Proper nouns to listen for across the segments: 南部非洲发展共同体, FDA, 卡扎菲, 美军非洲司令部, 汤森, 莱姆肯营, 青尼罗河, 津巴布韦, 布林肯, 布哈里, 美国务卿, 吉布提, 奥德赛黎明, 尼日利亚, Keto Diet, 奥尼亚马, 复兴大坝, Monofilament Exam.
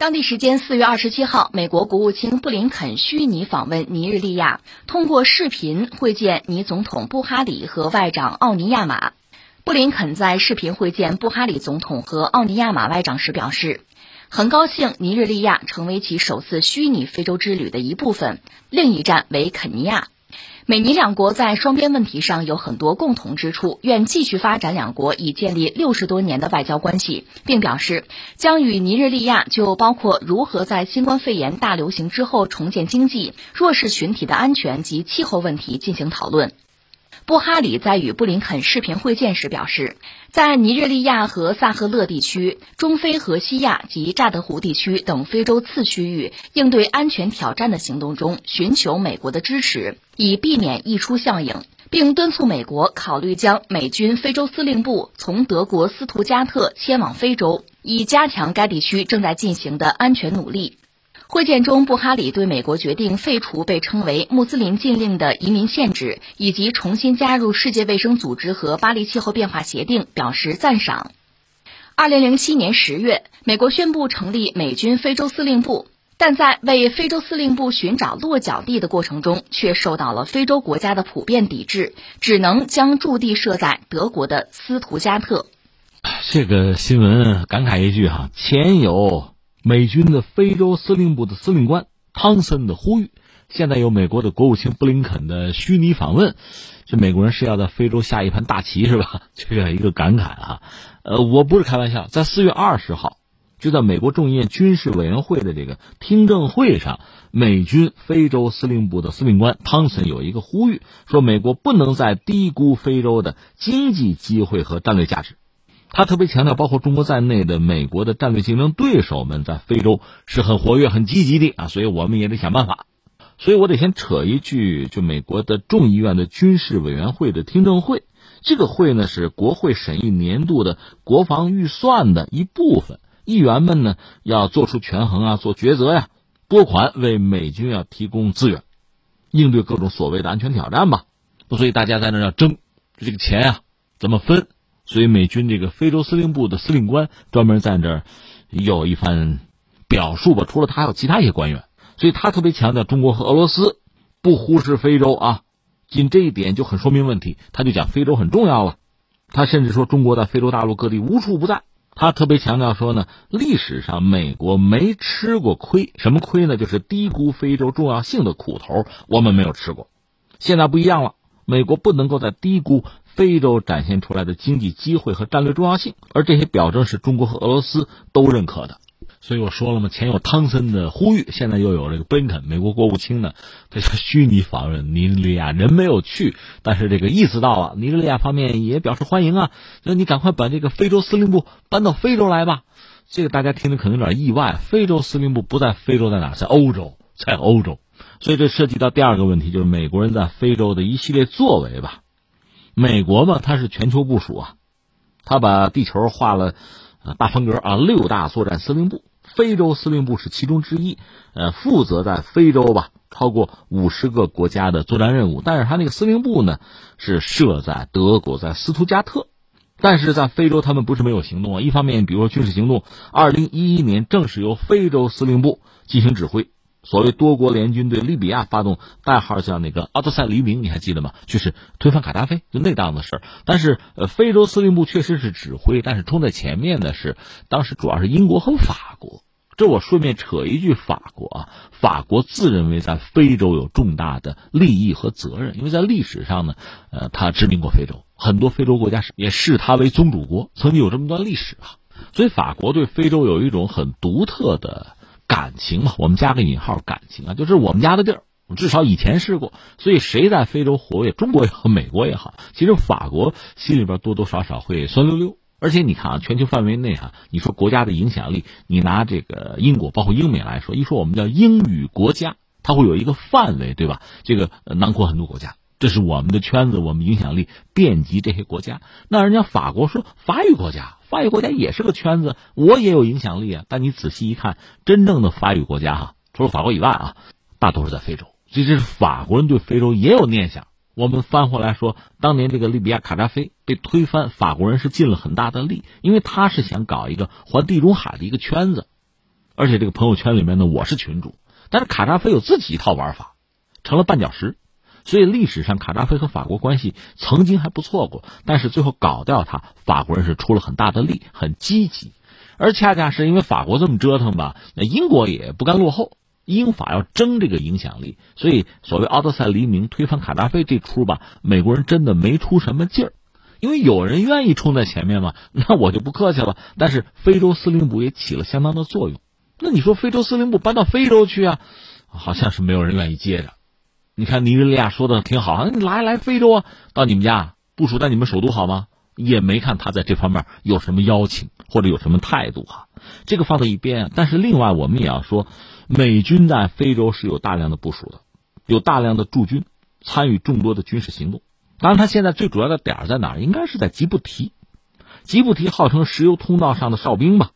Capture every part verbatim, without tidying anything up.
当地时间四月二十七号，美国国务卿布林肯虚拟访问尼日利亚，通过视频会见尼总统布哈里和外长奥尼亚马。布林肯在视频会见布哈里总统和奥尼亚马外长时表示，很高兴尼日利亚成为其首次虚拟非洲之旅的一部分，另一站为肯尼亚。美尼两国在双边问题上有很多共同之处，愿继续发展两国已建立六十多年的外交关系，并表示将与尼日利亚就包括如何在新冠肺炎大流行之后重建经济、弱势群体的安全及气候问题进行讨论。布哈里在与布林肯视频会见时表示，在尼日利亚和萨赫勒地区、中非和西亚及乍得湖地区等非洲次区域应对安全挑战的行动中寻求美国的支持，以避免溢出效应，并敦促美国考虑将美军非洲司令部从德国斯图加特迁往非洲，以加强该地区正在进行的安全努力。会见中，布哈里对美国决定废除被称为穆斯林禁令的移民限制，以及重新加入世界卫生组织和巴黎气候变化协定表示赞赏。二零零七年十月，美国宣布成立美军非洲司令部，但在为非洲司令部寻找落脚地的过程中，却受到了非洲国家的普遍抵制，只能将驻地设在德国的斯图加特。这个新闻感慨一句哈，前有美军的非洲司令部的司令官汤森的呼吁，现在有美国的国务卿布林肯的虚拟访问，这美国人是要在非洲下一盘大棋是吧？这个一个感慨啊，呃，我不是开玩笑，在四月二十号，就在美国众议院军事委员会的这个听证会上，美军非洲司令部的司令官汤森有一个呼吁，说美国不能再低估非洲的经济机会和战略价值。他特别强调，包括中国在内的美国的战略竞争对手们在非洲是很活跃、很积极的啊，所以我们也得想办法。所以我得先扯一句，就美国的众议院的军事委员会的听证会，这个会呢是国会审议年度的国防预算的一部分，议员们呢要做出权衡啊，做抉择呀、啊，拨款为美军要提供资源，应对各种所谓的安全挑战吧。所以大家在那要争，这个钱啊怎么分？所以美军这个非洲司令部的司令官专门在这儿有一番表述吧，除了他还有其他一些官员，所以他特别强调中国和俄罗斯不忽视非洲啊，仅这一点就很说明问题，他就讲非洲很重要了。他甚至说中国在非洲大陆各地无处不在，他特别强调说呢，历史上美国没吃过亏，什么亏呢？就是低估非洲重要性的苦头，我们没有吃过。现在不一样了，美国不能够再低估非洲展现出来的经济机会和战略重要性，而这些表征是中国和俄罗斯都认可的。所以我说了嘛，前有汤森的呼吁，现在又有这个布林肯，美国国务卿呢，他叫虚拟访问尼日利亚，人没有去，但是这个意思到了，尼日利亚方面也表示欢迎啊，那你赶快把这个非洲司令部搬到非洲来吧。这个大家听着可能有点意外，非洲司令部不在非洲，在哪？在欧洲，在欧洲。所以这涉及到第二个问题，就是美国人在非洲的一系列作为吧。美国嘛，它是全球部署啊，它把地球画了、呃、大方格啊，六大作战司令部，非洲司令部是其中之一，呃，负责在非洲吧超过五十个国家的作战任务，但是它那个司令部呢是设在德国，在斯图加特。但是在非洲他们不是没有行动啊，一方面比如说军事行动，二零一一年正是由非洲司令部进行指挥，所谓多国联军对利比亚发动，代号叫那个奥德赛黎明，你还记得吗？就是推翻卡扎菲，就那档子事儿。但是呃，非洲司令部确实是指挥，但是冲在前面的是当时主要是英国和法国。这我顺便扯一句法国啊，法国自认为在非洲有重大的利益和责任，因为在历史上呢，呃，他殖民过非洲，很多非洲国家也视他为宗主国，曾经有这么段历史啊。所以法国对非洲有一种很独特的感情嘛，我们加个引号感情啊，就是我们家的地儿，至少以前是过，所以谁在非洲活跃，中国也好，美国也好，其实法国心里边多多少少会酸溜溜。而且你看啊，全球范围内啊，你说国家的影响力，你拿这个英国包括英美来说，一说我们叫英语国家，它会有一个范围，对吧？这个囊括很多国家，这是我们的圈子，我们影响力遍及这些国家。那人家法国说法语国家，法语国家也是个圈子，我也有影响力啊。但你仔细一看，真正的法语国家哈、啊，除了法国以外啊，大多是在非洲。所以这是法国人对非洲也有念想。我们翻回来说，当年这个利比亚卡扎菲被推翻，法国人是尽了很大的力，因为他是想搞一个环地中海的一个圈子。而且这个朋友圈里面呢，我是群主，但是卡扎菲有自己一套玩法，成了绊脚石。所以历史上卡扎菲和法国关系曾经还不错过，但是最后搞掉他，法国人是出了很大的力，很积极。而恰恰是因为法国这么折腾吧，那英国也不甘落后，英法要争这个影响力，所以所谓奥德赛黎明推翻卡扎菲这出吧，美国人真的没出什么劲儿。因为有人愿意冲在前面嘛，那我就不客气了。但是非洲司令部也起了相当的作用。那你说非洲司令部搬到非洲去啊，好像是没有人愿意接着。你看尼日利亚说的挺好，你来来非洲啊，到你们家部署在你们首都好吗？也没看他在这方面有什么邀请或者有什么态度哈、啊。这个放在一边，但是另外我们也要说，美军在非洲是有大量的部署的，有大量的驻军，参与众多的军事行动。当然他现在最主要的点在哪儿？应该是在吉布提。吉布提号称石油通道上的哨兵吧。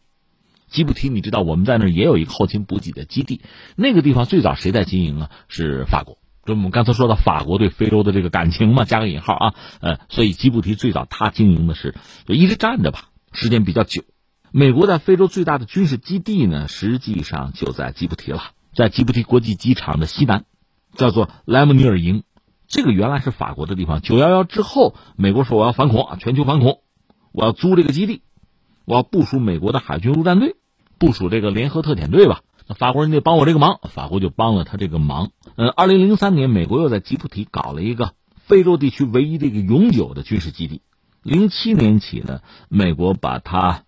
吉布提你知道我们在那儿也有一个后勤补给的基地，那个地方最早谁在经营啊？是法国。就我们刚才说到法国对非洲的这个感情嘛，加个引号啊，呃，所以吉布提最早他经营的是就一直站着吧，时间比较久。美国在非洲最大的军事基地呢，实际上就在吉布提了，在吉布提国际机场的西南，叫做莱姆尼尔营。这个原来是法国的地方，九一一之后美国说我要反恐啊，全球反恐，我要租这个基地，我要部署美国的海军陆战队，部署这个联合特遣队吧，那法国人得帮我这个忙，法国就帮了他这个忙。嗯， 二零零三年美国又在吉布提搞了一个非洲地区唯一的一个永久的军事基地。零七年起呢，美国把它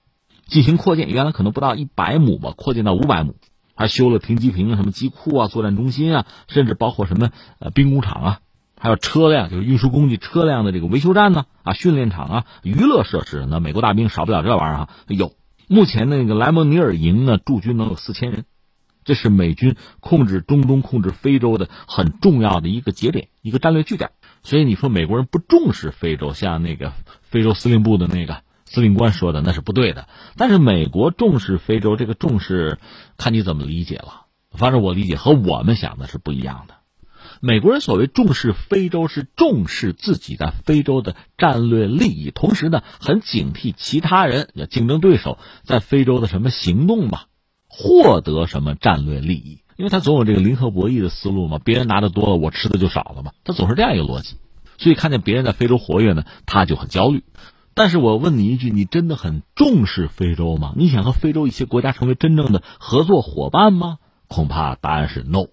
进行扩建，原来可能不到一百亩吧，扩建到五百亩，还修了停机坪、什么机库啊、作战中心啊，甚至包括什么呃兵工厂啊，还有车辆，就是运输工具车辆的这个维修站呢， 啊, 啊训练场啊，娱乐设施，那美国大兵少不了这玩意儿啊。有目前那个莱蒙尼尔营呢，驻军能有四千人，这是美军控制中东、控制非洲的很重要的一个节点，一个战略据点。所以你说美国人不重视非洲，像那个非洲司令部的那个司令官说的那是不对的，但是美国重视非洲，这个重视看你怎么理解了，反正我理解和我们想的是不一样的。美国人所谓重视非洲，是重视自己在非洲的战略利益，同时呢，很警惕其他人、竞争对手在非洲的什么行动吧，获得什么战略利益，因为他总有这个零和博弈的思路嘛，别人拿的多了，我吃的就少了嘛，他总是这样一个逻辑。所以看见别人在非洲活跃呢，他就很焦虑。但是我问你一句，你真的很重视非洲吗？你想和非洲一些国家成为真正的合作伙伴吗？恐怕答案是 no。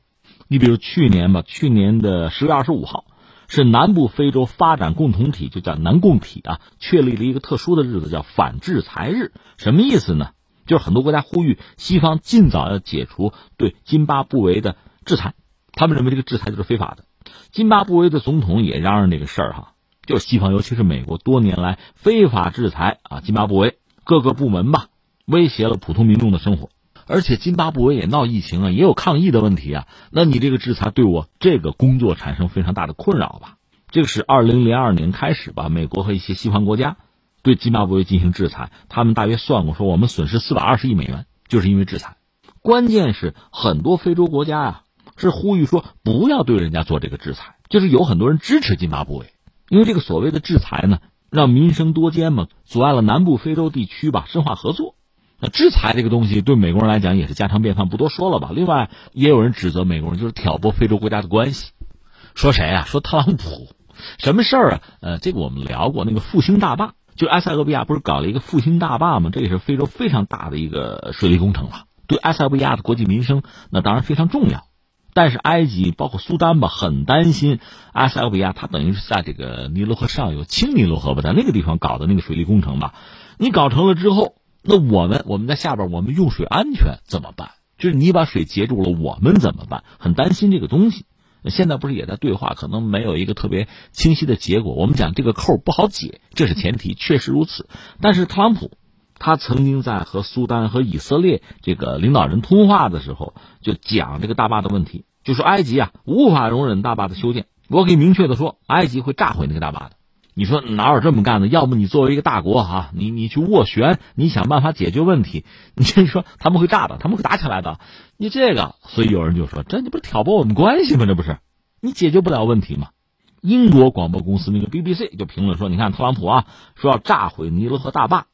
你比如去年吧，去年的十月二十五号是南部非洲发展共同体，就叫南共体啊，确立了一个特殊的日子，叫反制裁日。什么意思呢？就是很多国家呼吁西方尽早要解除对津巴布韦的制裁，他们认为这个制裁就是非法的。津巴布韦的总统也嚷嚷这个事儿哈，就是西方尤其是美国多年来非法制裁啊津巴布韦各个部门吧，威胁了普通民众的生活。而且津巴布韦也闹疫情啊，也有抗议的问题啊，那你这个制裁对我这个工作产生非常大的困扰吧。这个是二零零二年开始吧，美国和一些西方国家对津巴布韦进行制裁，他们大约算过说我们损失四百二十亿美元，就是因为制裁。关键是很多非洲国家啊，是呼吁说不要对人家做这个制裁，就是有很多人支持津巴布韦，因为这个所谓的制裁呢，让民生多艰嘛，阻碍了南部非洲地区吧深化合作。那制裁这个东西对美国人来讲也是家常便饭，不多说了吧。另外也有人指责美国人就是挑拨非洲国家的关系，说谁啊？说特朗普什么事儿啊？呃，这个我们聊过，那个复兴大坝，就埃塞俄比亚不是搞了一个复兴大坝吗？这也是非洲非常大的一个水利工程了，对埃塞俄比亚的国计民生那当然非常重要。但是埃及包括苏丹吧，很担心埃塞俄比亚，它等于是在这个尼罗河上游、青尼罗河吧，在那个地方搞的那个水利工程吧，你搞成了之后。那我们我们在下边，我们用水安全怎么办？就是你把水截住了，我们怎么办？很担心这个东西。现在不是也在对话，可能没有一个特别清晰的结果。我们讲这个扣不好解，这是前提，确实如此。但是特朗普他曾经在和苏丹和以色列这个领导人通话的时候，就讲这个大坝的问题，就说埃及啊无法容忍大坝的修建。我可以明确的说，埃及会炸毁那个大坝的。你说哪有这么干的？要么你作为一个大国哈、啊，你你去斡旋，你想办法解决问题。你这说他们会炸的，他们会打起来的。你这个，所以有人就说，这你不是挑拨我们关系吗？这不是，你解决不了问题吗？英国广播公司那个 B B C 就评论说，你看特朗普啊，说要炸毁尼罗河大坝，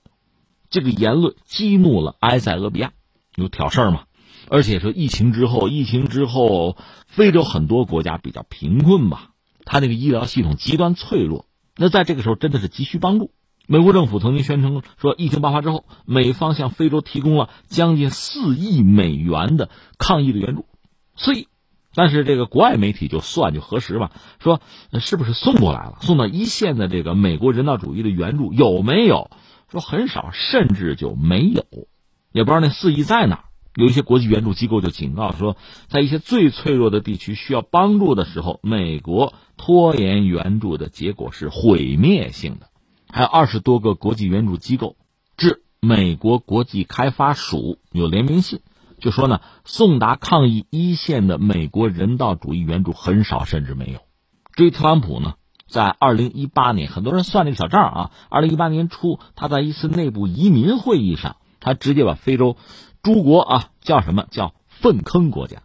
这个言论激怒了埃塞俄比亚，有挑事儿吗？而且说疫情之后，疫情之后，非洲很多国家比较贫困吧，它那个医疗系统极端脆弱。那在这个时候，真的是急需帮助。美国政府曾经宣称说，疫情爆发之后，美方向非洲提供了将近四亿美元的抗疫的援助，四亿。但是这个国外媒体就算就核实吧，说是不是送过来了？送到一线的这个美国人道主义的援助有没有？说很少，甚至就没有，也不知道那四亿在哪儿。有一些国际援助机构就警告说，在一些最脆弱的地区需要帮助的时候，美国拖延援助的结果是毁灭性的。还有二十多个国际援助机构致美国国际开发署有联名信，就说呢，送达抗疫一线的美国人道主义援助很少，甚至没有。至于特朗普呢，在二零一八年，很多人算这个小账啊，二零一八年初，他在一次内部移民会议上，他直接把非洲诸国啊叫什么叫粪坑国家。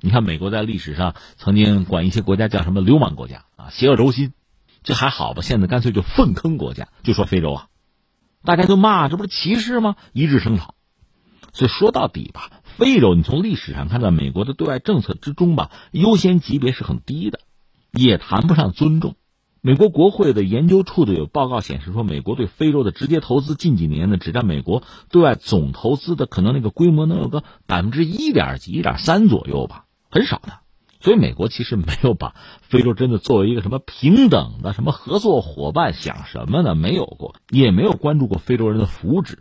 你看美国在历史上曾经管一些国家叫什么流氓国家啊，邪恶轴心，这还好吧，现在干脆就粪坑国家，就说非洲啊，大家就骂这不是歧视吗？一致声讨。所以说到底吧，非洲你从历史上看，在美国的对外政策之中吧，优先级别是很低的，也谈不上尊重。美国国会的研究处的有报告显示说，美国对非洲的直接投资近几年呢，只占美国对外总投资的可能那个规模能有个百分之一点几、一点三左右吧，很少的。所以美国其实没有把非洲真的作为一个什么平等的什么合作伙伴，想什么呢？没有过，也没有关注过非洲人的福祉。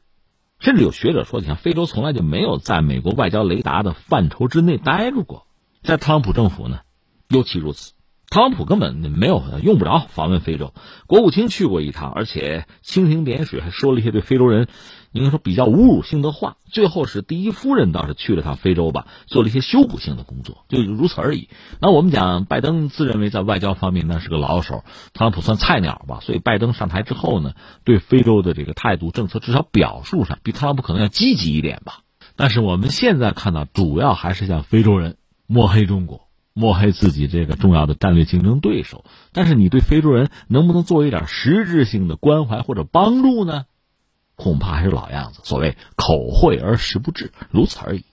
甚至有学者说，你看非洲从来就没有在美国外交雷达的范畴之内待住过。在特朗普政府呢，尤其如此。特朗普根本没有用不着访问非洲，国务卿去过一趟，而且蜻蜓点水，还说了一些对非洲人应该说比较侮辱性的话。最后是第一夫人倒是去了趟非洲吧，做了一些修补性的工作，就如此而已。那我们讲拜登自认为在外交方面呢是个老手，特朗普算菜鸟吧，所以拜登上台之后呢，对非洲的这个态度政策至少表述上比特朗普可能要积极一点吧。但是我们现在看到主要还是向非洲人抹黑中国，抹黑自己这个重要的战略竞争对手，但是你对非洲人能不能做一点实质性的关怀或者帮助呢？恐怕还是老样子，所谓口惠而实不至，如此而已。